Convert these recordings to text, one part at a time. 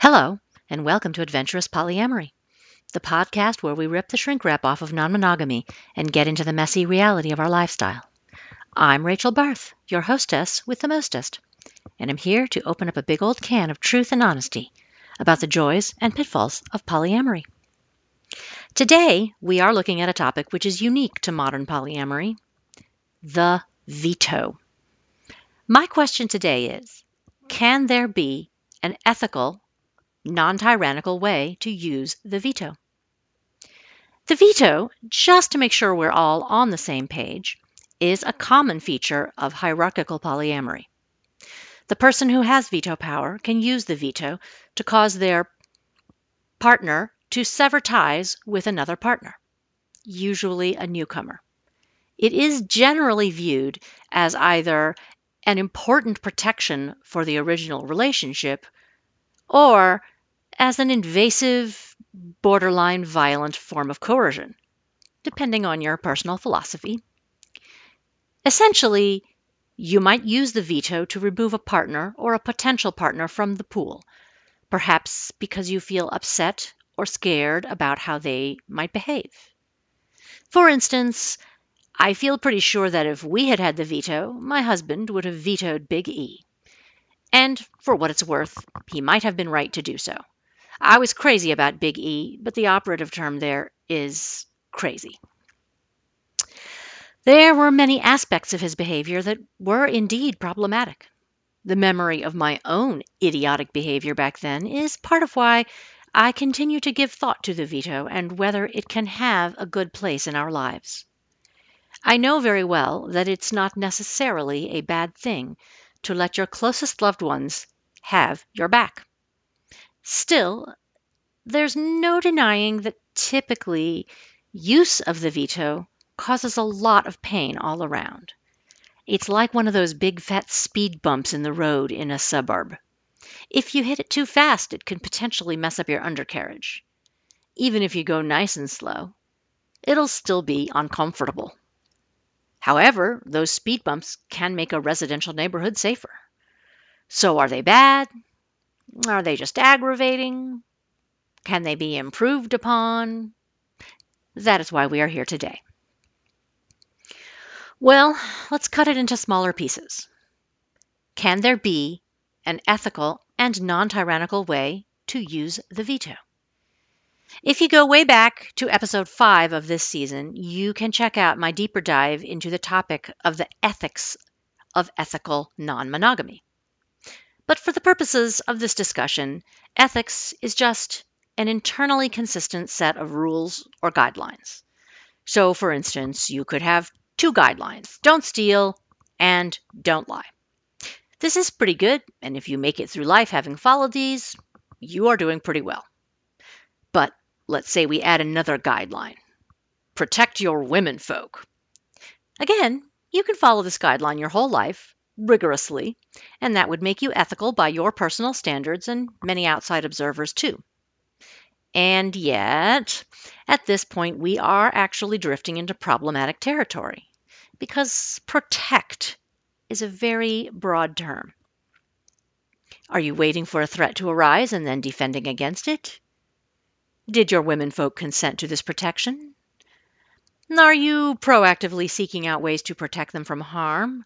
Hello, and welcome to Adventurous Polyamory, the podcast where we rip the shrink wrap off of non-monogamy and get into the messy reality of our lifestyle. I'm Rachel Barth, your hostess with the mostest, and I'm here to open up a big old can of truth and honesty about the joys and pitfalls of polyamory. Today, we are looking at a topic which is unique to modern polyamory, the veto. My question today is, can there be an ethical non-tyrannical way to use the veto? The veto, just to make sure we're all on the same page, is a common feature of hierarchical polyamory. The person who has veto power can use the veto to cause their partner to sever ties with another partner, usually a newcomer. It is generally viewed as either an important protection for the original relationship or as an invasive, borderline violent form of coercion, depending on your personal philosophy. Essentially, you might use the veto to remove a partner or a potential partner from the pool, perhaps because you feel upset or scared about how they might behave. For instance, I feel pretty sure that if we had had the veto, my husband would have vetoed Big E. And, for what it's worth, he might have been right to do so. I was crazy about Big E, but the operative term there is crazy. There were many aspects of his behavior that were indeed problematic. The memory of my own idiotic behavior back then is part of why I continue to give thought to the veto and whether it can have a good place in our lives. I know very well that it's not necessarily a bad thing to let your closest loved ones have your back. Still, there's no denying that typically use of the veto causes a lot of pain all around. It's like one of those big fat speed bumps in the road in a suburb. If you hit it too fast, it can potentially mess up your undercarriage. Even if you go nice and slow, it'll still be uncomfortable. However, those speed bumps can make a residential neighborhood safer. So are they bad? Are they just aggravating? Can they be improved upon? That is why we are here today. Well, let's cut it into smaller pieces. Can there be an ethical and non-tyrannical way to use the veto? If you go way back to episode 5 of this season, you can check out my deeper dive into the topic of the ethics of ethical non-monogamy. But for the purposes of this discussion, ethics is just an internally consistent set of rules or guidelines. So, for instance, you could have two guidelines: don't steal and don't lie. This is pretty good, and if you make it through life having followed these, you are doing pretty well. But let's say we add another guideline: protect your women folk. Again, you can follow this guideline your whole life, rigorously, and that would make you ethical by your personal standards and many outside observers too. And yet, at this point, we are actually drifting into problematic territory, because protect is a very broad term. Are you waiting for a threat to arise and then defending against it? Did your womenfolk consent to this protection? Are you proactively seeking out ways to protect them from harm?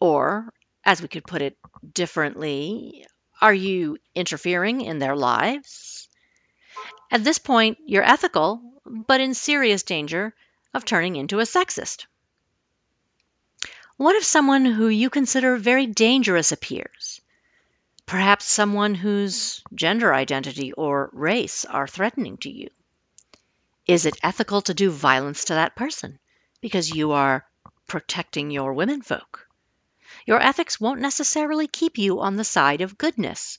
Or, as we could put it differently, are you interfering in their lives? At this point, you're ethical, but in serious danger of turning into a sexist. What if someone who you consider very dangerous appears? Perhaps someone whose gender identity or race are threatening to you. Is it ethical to do violence to that person because you are protecting your womenfolk? Your ethics won't necessarily keep you on the side of goodness,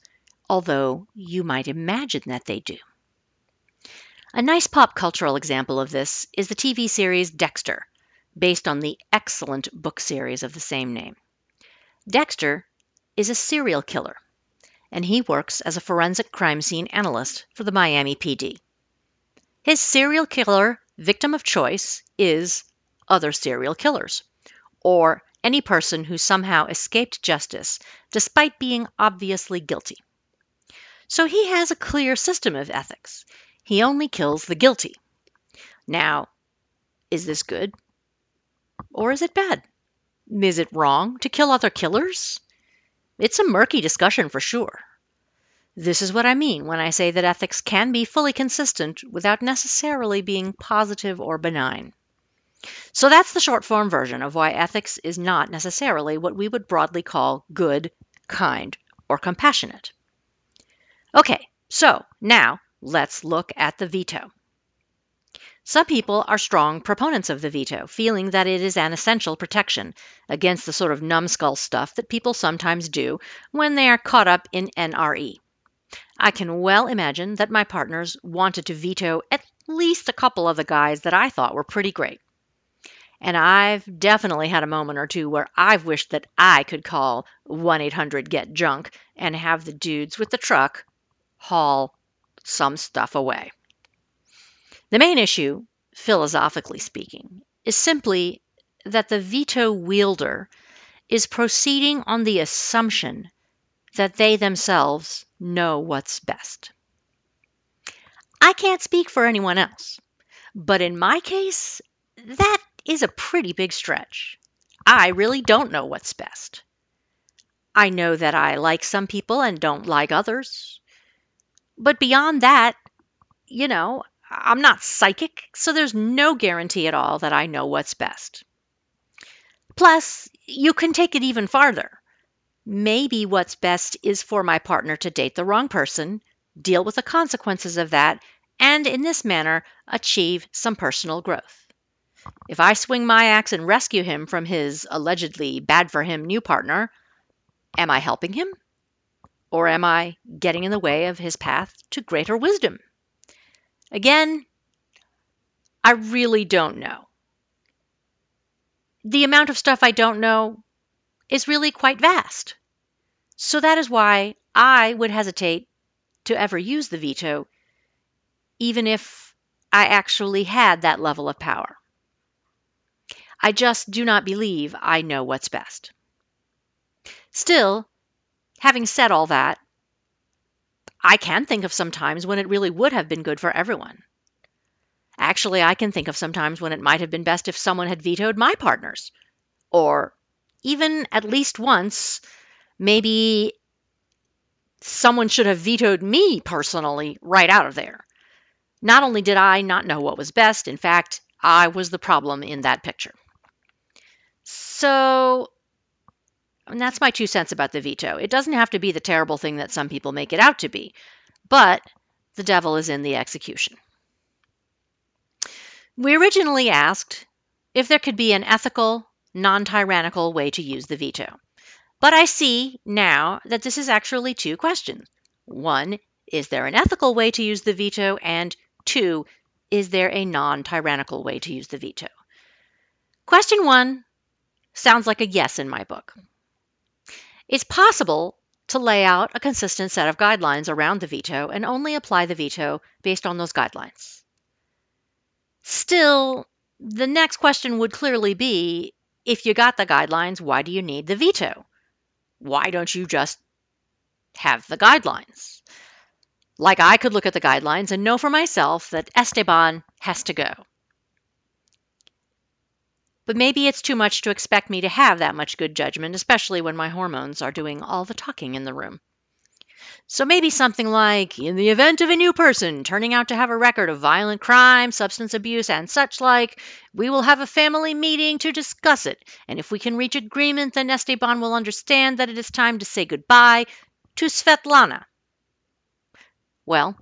although you might imagine that they do. A nice pop cultural example of this is the TV series Dexter, based on the excellent book series of the same name. Dexter is a serial killer, and he works as a forensic crime scene analyst for the Miami PD. His serial killer victim of choice is other serial killers, or any person who somehow escaped justice despite being obviously guilty. So he has a clear system of ethics. He only kills the guilty. Now, is this good or is it bad? Is it wrong to kill other killers? It's a murky discussion for sure. This is what I mean when I say that ethics can be fully consistent without necessarily being positive or benign. So that's the short-form version of why ethics is not necessarily what we would broadly call good, kind, or compassionate. Okay, so now let's look at the veto. Some people are strong proponents of the veto, feeling that it is an essential protection against the sort of numbskull stuff that people sometimes do when they are caught up in NRE. I can well imagine that my partners wanted to veto at least a couple of the guys that I thought were pretty great. And I've definitely had a moment or two where I've wished that I could call 1-800-GET-JUNK and have the dudes with the truck haul some stuff away. The main issue, philosophically speaking, is simply that the veto wielder is proceeding on the assumption that they themselves know what's best. I can't speak for anyone else, but in my case, that is a pretty big stretch. I really don't know what's best. I know that I like some people and don't like others. But beyond that, I'm not psychic, so there's no guarantee at all that I know what's best. Plus, you can take it even farther. Maybe what's best is for my partner to date the wrong person, deal with the consequences of that, and in this manner, achieve some personal growth. If I swing my axe and rescue him from his allegedly bad-for-him new partner, am I helping him? Or am I getting in the way of his path to greater wisdom? Again, I really don't know. The amount of stuff I don't know is really quite vast. So that is why I would hesitate to ever use the veto, even if I actually had that level of power. I just do not believe I know what's best. Still, having said all that, I can think of some times when it really would have been good for everyone. Actually, I can think of some times when it might have been best if someone had vetoed my partners, or even at least once, maybe someone should have vetoed me personally right out of there. Not only did I not know what was best, in fact, I was the problem in that picture. So, and that's my 2 cents about the veto. It doesn't have to be the terrible thing that some people make it out to be, but the devil is in the execution. We originally asked if there could be an ethical, non-tyrannical way to use the veto, but I see now that this is actually two questions. One, is there an ethical way to use the veto? And two, is there a non-tyrannical way to use the veto? Question one sounds like a yes in my book. It's possible to lay out a consistent set of guidelines around the veto and only apply the veto based on those guidelines. Still, the next question would clearly be, if you got the guidelines, why do you need the veto? Why don't you just have the guidelines? Like, I could look at the guidelines and know for myself that Esteban has to go. But maybe it's too much to expect me to have that much good judgment, especially when my hormones are doing all the talking in the room. So maybe something like, in the event of a new person turning out to have a record of violent crime, substance abuse, and such like, we will have a family meeting to discuss it, and if we can reach agreement, then Esteban will understand that it is time to say goodbye to Svetlana. Well,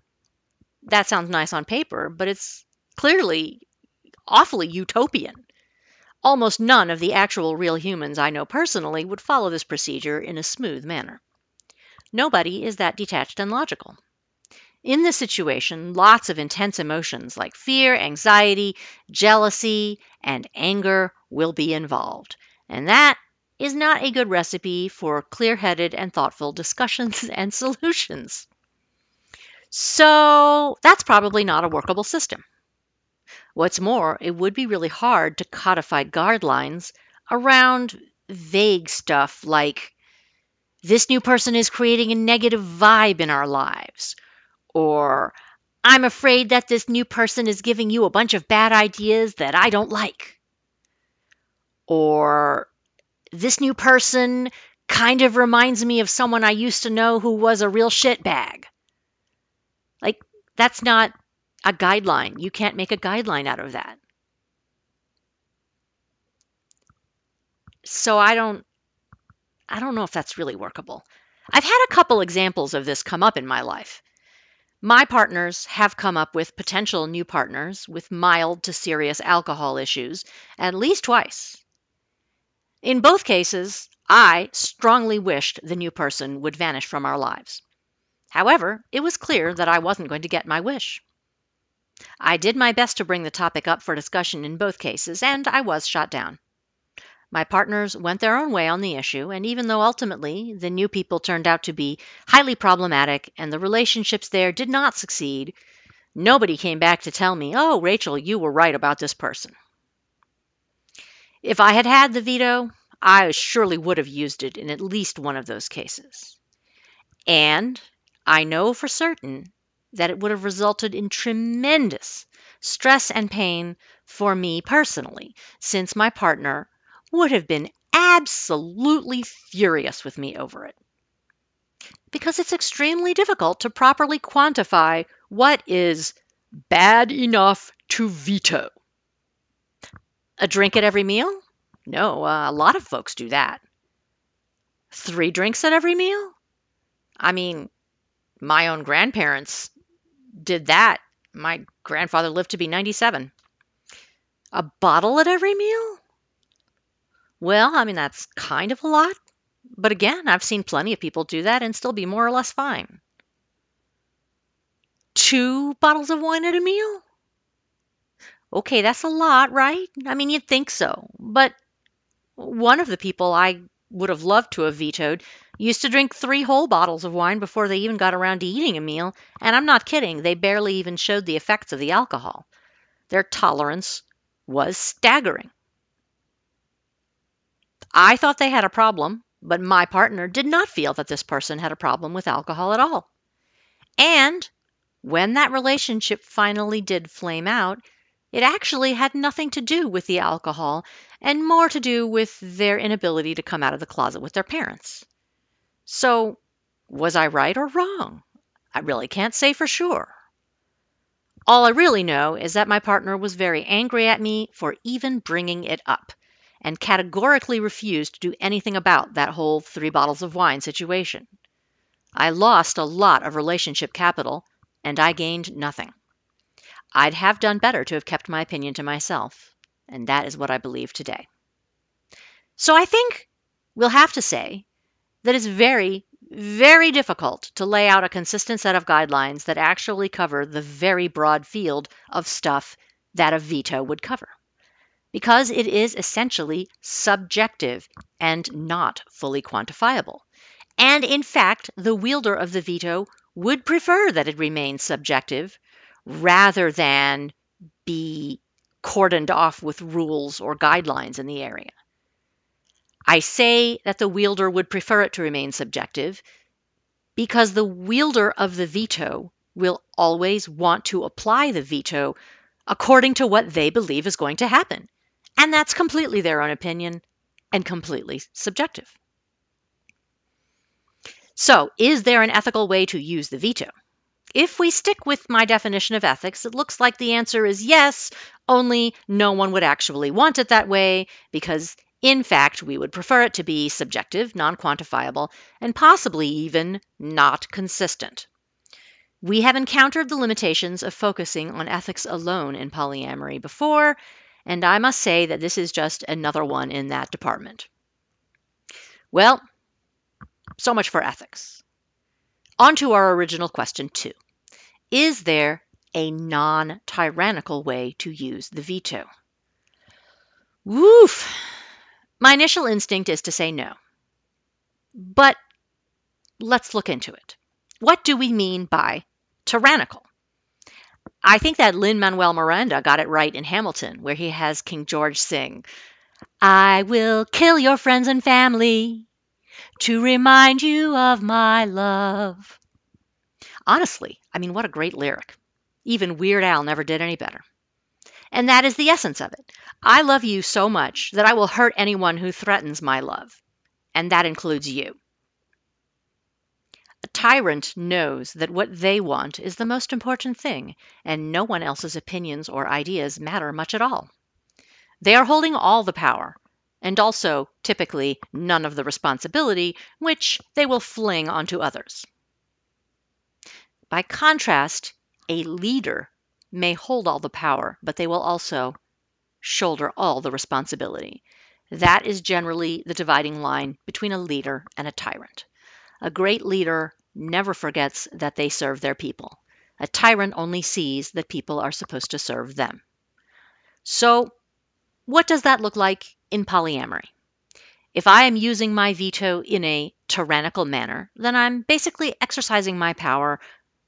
that sounds nice on paper, but it's clearly awfully utopian. Almost none of the actual real humans I know personally would follow this procedure in a smooth manner. Nobody is that detached and logical. In this situation, lots of intense emotions like fear, anxiety, jealousy, and anger will be involved. And that is not a good recipe for clear-headed and thoughtful discussions and solutions. So that's probably not a workable system. What's more, it would be really hard to codify guidelines around vague stuff like this new person is creating a negative vibe in our lives. Or, I'm afraid that this new person is giving you a bunch of bad ideas that I don't like. Or, this new person kind of reminds me of someone I used to know who was a real shitbag. Like, that's not a guideline. You can't make a guideline out of that. So I don't know if that's really workable. I've had a couple examples of this come up in my life. My partners have come up with potential new partners with mild to serious alcohol issues at least twice. In both cases, I strongly wished the new person would vanish from our lives. However, it was clear that I wasn't going to get my wish. I did my best to bring the topic up for discussion in both cases, and I was shot down. My partners went their own way on the issue, and even though ultimately the new people turned out to be highly problematic and the relationships there did not succeed, nobody came back to tell me, oh, Rachel, you were right about this person. If I had had the veto, I surely would have used it in at least one of those cases. And I know for certain that it would have resulted in tremendous stress and pain for me personally, since my partner would have been absolutely furious with me over it. Because it's extremely difficult to properly quantify what is bad enough to veto. A drink at every meal? No, a lot of folks do that. 3 drinks at every meal? I mean, my own grandparents did that. My grandfather lived to be 97. A bottle at every meal? Well, I mean, that's kind of a lot. But again, I've seen plenty of people do that and still be more or less fine. 2 bottles of wine at a meal? Okay, that's a lot, right? I mean, you'd think so. But one of the people I would have loved to have vetoed used to drink 3 whole bottles of wine before they even got around to eating a meal. And I'm not kidding. They barely even showed the effects of the alcohol. Their tolerance was staggering. I thought they had a problem, but my partner did not feel that this person had a problem with alcohol at all. And when that relationship finally did flame out, it actually had nothing to do with the alcohol and more to do with their inability to come out of the closet with their parents. So, was I right or wrong? I really can't say for sure. All I really know is that my partner was very angry at me for even bringing it up, and categorically refused to do anything about that whole 3 bottles of wine situation. I lost a lot of relationship capital, and I gained nothing. I'd have done better to have kept my opinion to myself, and that is what I believe today. So I think we'll have to say that it's very, very difficult to lay out a consistent set of guidelines that actually cover the very broad field of stuff that a veto would cover, because it is essentially subjective and not fully quantifiable. And in fact, the wielder of the veto would prefer that it remain subjective rather than be cordoned off with rules or guidelines in the area. I say that the wielder would prefer it to remain subjective because the wielder of the veto will always want to apply the veto according to what they believe is going to happen. And that's completely their own opinion and completely subjective. So, is there an ethical way to use the veto? If we stick with my definition of ethics, it looks like the answer is yes, only no one would actually want it that way because, in fact, we would prefer it to be subjective, non-quantifiable, and possibly even not consistent. We have encountered the limitations of focusing on ethics alone in polyamory before, and I must say that this is just another one in that department. Well, so much for ethics. On to our original question 2. Is there a non-tyrannical way to use the veto? Woof! My initial instinct is to say no. But let's look into it. What do we mean by tyrannical? I think that Lin-Manuel Miranda got it right in Hamilton, where he has King George sing, I will kill your friends and family. to remind you of my love. Honestly, I mean, what a great lyric. Even Weird Al never did any better. And that is the essence of it. I love you so much that I will hurt anyone who threatens my love. And that includes you. A tyrant knows that what they want is the most important thing, and no one else's opinions or ideas matter much at all. They are holding all the power, and also, typically, none of the responsibility, which they will fling onto others. By contrast, a leader may hold all the power, but they will also shoulder all the responsibility. That is generally the dividing line between a leader and a tyrant. A great leader never forgets that they serve their people. A tyrant only sees that people are supposed to serve them. So, what does that look like in polyamory? If I am using my veto in a tyrannical manner, then I'm basically exercising my power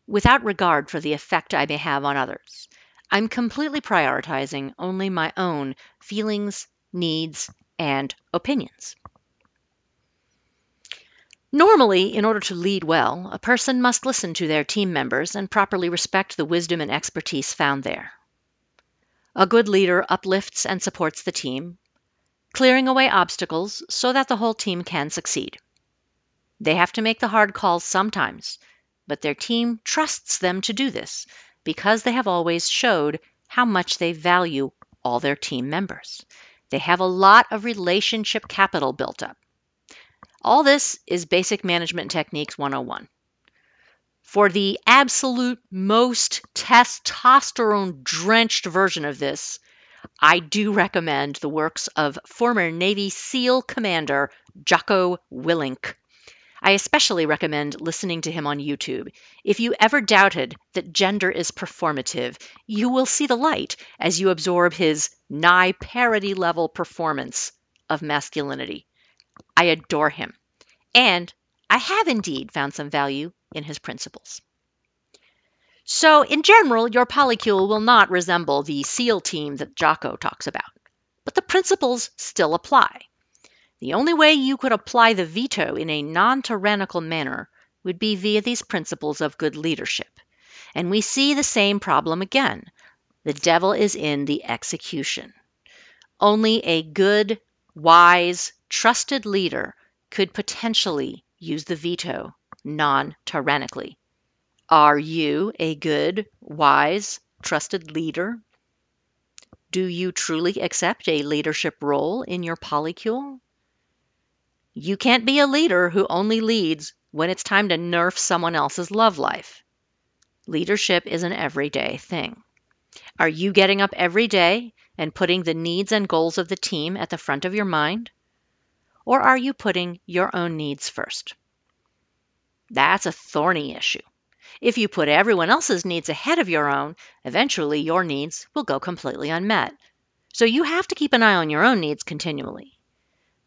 without regard for the effect I may have on others. I'm completely prioritizing only my own feelings, needs, and opinions. Normally, in order to lead well, a person must listen to their team members and properly respect the wisdom and expertise found there. A good leader uplifts and supports the team, clearing away obstacles so that the whole team can succeed. They have to make the hard calls sometimes, but their team trusts them to do this because they have always showed how much they value all their team members. They have a lot of relationship capital built up. All this is Basic Management Techniques 101. For the absolute most testosterone-drenched version of this, I do recommend the works of former Navy SEAL Commander Jocko Willink. I especially recommend listening to him on YouTube. If you ever doubted that gender is performative, you will see the light as you absorb his nigh parody-level performance of masculinity. I adore him, and I have indeed found some value in his principles. So, in general, your polycule will not resemble the SEAL team that Jocko talks about, but the principles still apply. The only way you could apply the veto in a non-tyrannical manner would be via these principles of good leadership. And we see the same problem again. The devil is in the execution. Only a good, wise, trusted leader could potentially use the veto non-tyrannically. Are you a good, wise, trusted leader? Do you truly accept a leadership role in your polycule? You can't be a leader who only leads when it's time to nerf someone else's love life. Leadership is an everyday thing. Are you getting up every day and putting the needs and goals of the team at the front of your mind? Or are you putting your own needs first? That's a thorny issue. If you put everyone else's needs ahead of your own, eventually your needs will go completely unmet. So you have to keep an eye on your own needs continually.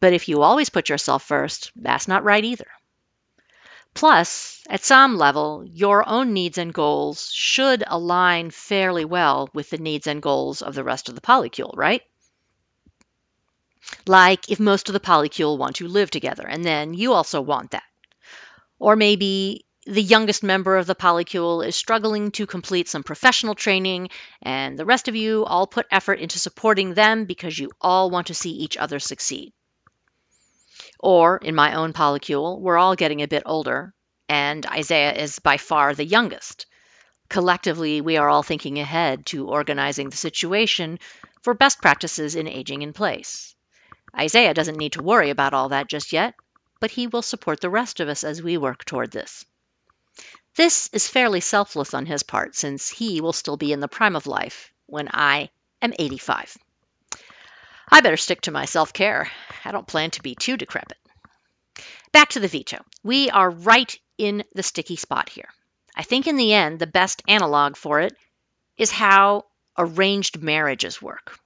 But if you always put yourself first, that's not right either. Plus, at some level, your own needs and goals should align fairly well with the needs and goals of the rest of the polycule, right? Like if most of the polycule want to live together, and then you also want that. Or maybe the youngest member of the polycule is struggling to complete some professional training, and the rest of you all put effort into supporting them because you all want to see each other succeed. Or, in my own polycule, we're all getting a bit older, and Isaiah is by far the youngest. Collectively, we are all thinking ahead to organizing the situation for best practices in aging in place. Isaiah doesn't need to worry about all that just yet, but he will support the rest of us as we work toward this. This is fairly selfless on his part, since he will still be in the prime of life when I am 85. I better stick to my self-care. I don't plan to be too decrepit. Back to the veto. We are right in the sticky spot here. I think in the end, the best analog for it is how arranged marriages work.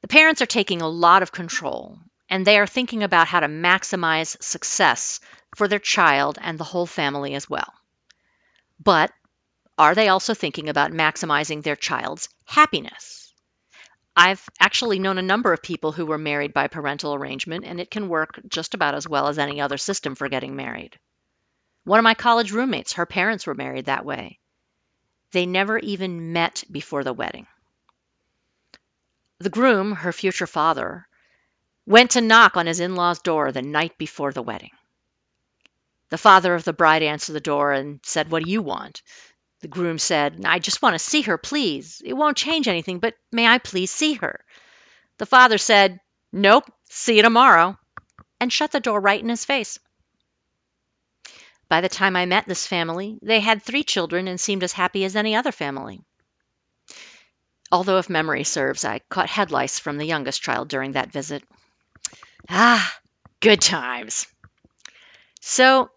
The parents are taking a lot of control, and they are thinking about how to maximize success for their child and the whole family as well. But are they also thinking about maximizing their child's happiness? I've actually known a number of people who were married by parental arrangement, and it can work just about as well as any other system for getting married. One of my college roommates, her parents were married that way. They never even met before the wedding. The groom, her future father, went to knock on his in-laws' door the night before the wedding. The father of the bride answered the door and said, "What do you want?" The groom said, "I just want to see her, please. It won't change anything, but may I please see her?" The father said, "Nope, see you tomorrow," and shut the door right in his face. By the time I met this family, they had 3 children and seemed as happy as any other family. Although, if memory serves, I caught head lice from the youngest child during that visit. Ah, good times. So,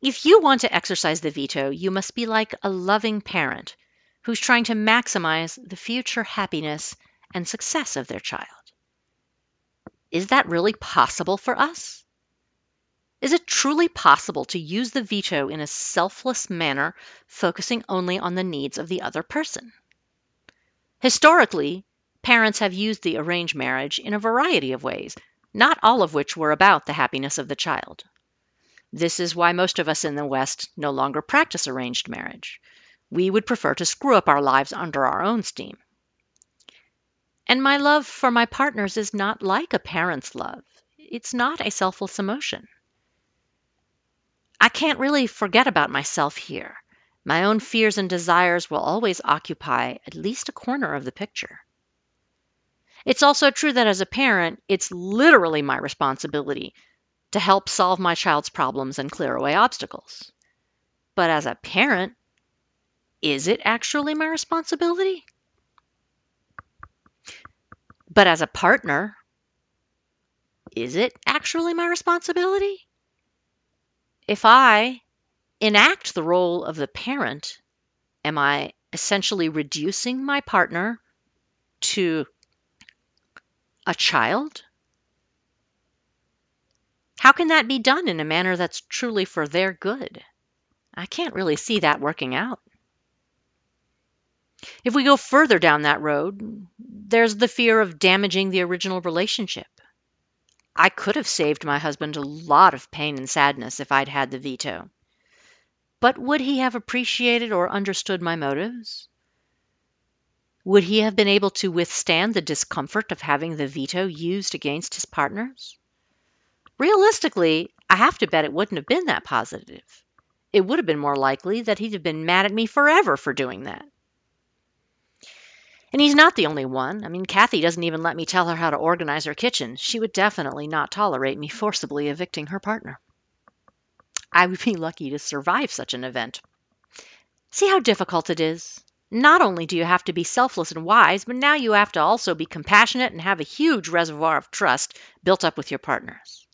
if you want to exercise the veto, you must be like a loving parent who's trying to maximize the future happiness and success of their child. Is that really possible for us? Is it truly possible to use the veto in a selfless manner, focusing only on the needs of the other person? Historically, parents have used the arranged marriage in a variety of ways, not all of which were about the happiness of the child. This is why most of us in the West no longer practice arranged marriage. We would prefer to screw up our lives under our own steam. And my love for my partners is not like a parent's love. It's not a selfless emotion. I can't really forget about myself here. My own fears and desires will always occupy at least a corner of the picture. It's also true that as a parent, it's literally my responsibility to help solve my child's problems and clear away obstacles. But as a parent, is it actually my responsibility? But as a partner, is it actually my responsibility? If I enact the role of the parent, am I essentially reducing my partner to a child? How can that be done in a manner that's truly for their good? I can't really see that working out. If we go further down that road, there's the fear of damaging the original relationship. I could have saved my husband a lot of pain and sadness if I'd had the veto. But would he have appreciated or understood my motives? Would he have been able to withstand the discomfort of having the veto used against his partners? Realistically, I have to bet it wouldn't have been that positive. It would have been more likely that he'd have been mad at me forever for doing that. And he's not the only one. I mean, Kathy doesn't even let me tell her how to organize her kitchen. She would definitely not tolerate me forcibly evicting her partner. I would be lucky to survive such an event. See how difficult it is? Not only do you have to be selfless and wise, but now you have to also be compassionate and have a huge reservoir of trust built up with your partners.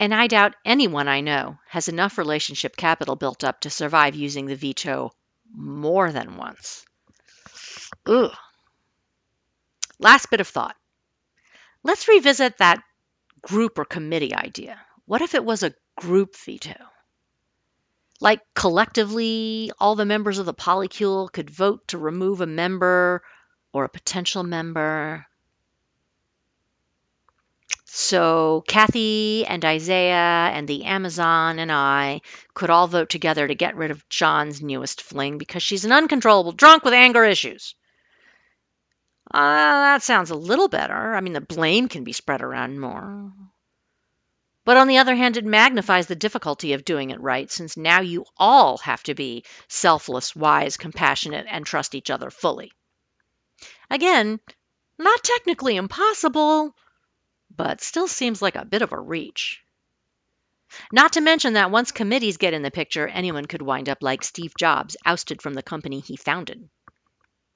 And I doubt anyone I know has enough relationship capital built up to survive using the veto more than once. Ugh. Last bit of thought. Let's revisit that group or committee idea. What if it was a group veto? Like collectively, all the members of the polycule could vote to remove a member or a potential member. So Kathy and Isaiah and the Amazon and I could all vote together to get rid of John's newest fling because she's an uncontrollable drunk with anger issues. That sounds a little better. I mean, the blame can be spread around more. But on the other hand, it magnifies the difficulty of doing it right, since now you all have to be selfless, wise, compassionate, and trust each other fully. Again, not technically impossible, but still seems like a bit of a reach. Not to mention that once committees get in the picture, anyone could wind up like Steve Jobs, ousted from the company he founded.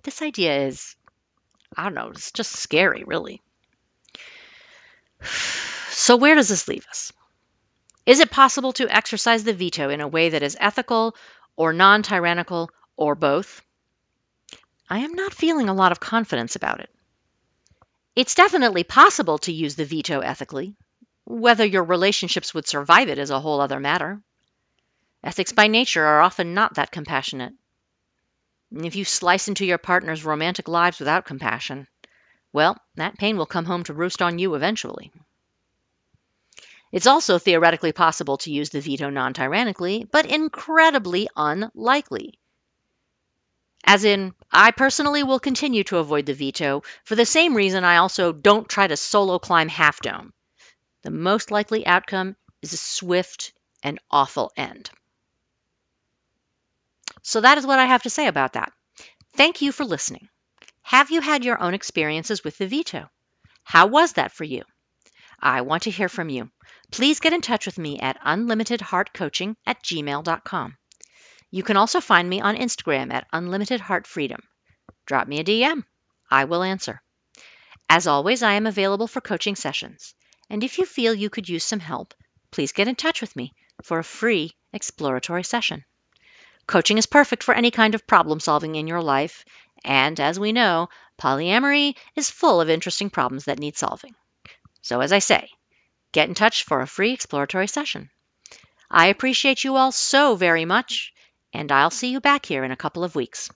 This idea is, I don't know, it's just scary, really. So where does this leave us? Is it possible to exercise the veto in a way that is ethical or non-tyrannical or both? I am not feeling a lot of confidence about it. It's definitely possible to use the veto ethically. Whether your relationships would survive it is a whole other matter. Ethics by nature are often not that compassionate. And if you slice into your partner's romantic lives without compassion, well, that pain will come home to roost on you eventually. It's also theoretically possible to use the veto non-tyrannically, but incredibly unlikely. As in, I personally will continue to avoid the veto for the same reason I also don't try to solo climb Half Dome. The most likely outcome is a swift and awful end. So that is what I have to say about that. Thank you for listening. Have you had your own experiences with the veto? How was that for you? I want to hear from you. Please get in touch with me at unlimitedheartcoaching@gmail.com. You can also find me on Instagram at UnlimitedHeartFreedom. Drop me a DM. I will answer. As always, I am available for coaching sessions. And if you feel you could use some help, please get in touch with me for a free exploratory session. Coaching is perfect for any kind of problem solving in your life. And as we know, polyamory is full of interesting problems that need solving. So as I say, get in touch for a free exploratory session. I appreciate you all so very much. And I'll see you back here in a couple of weeks.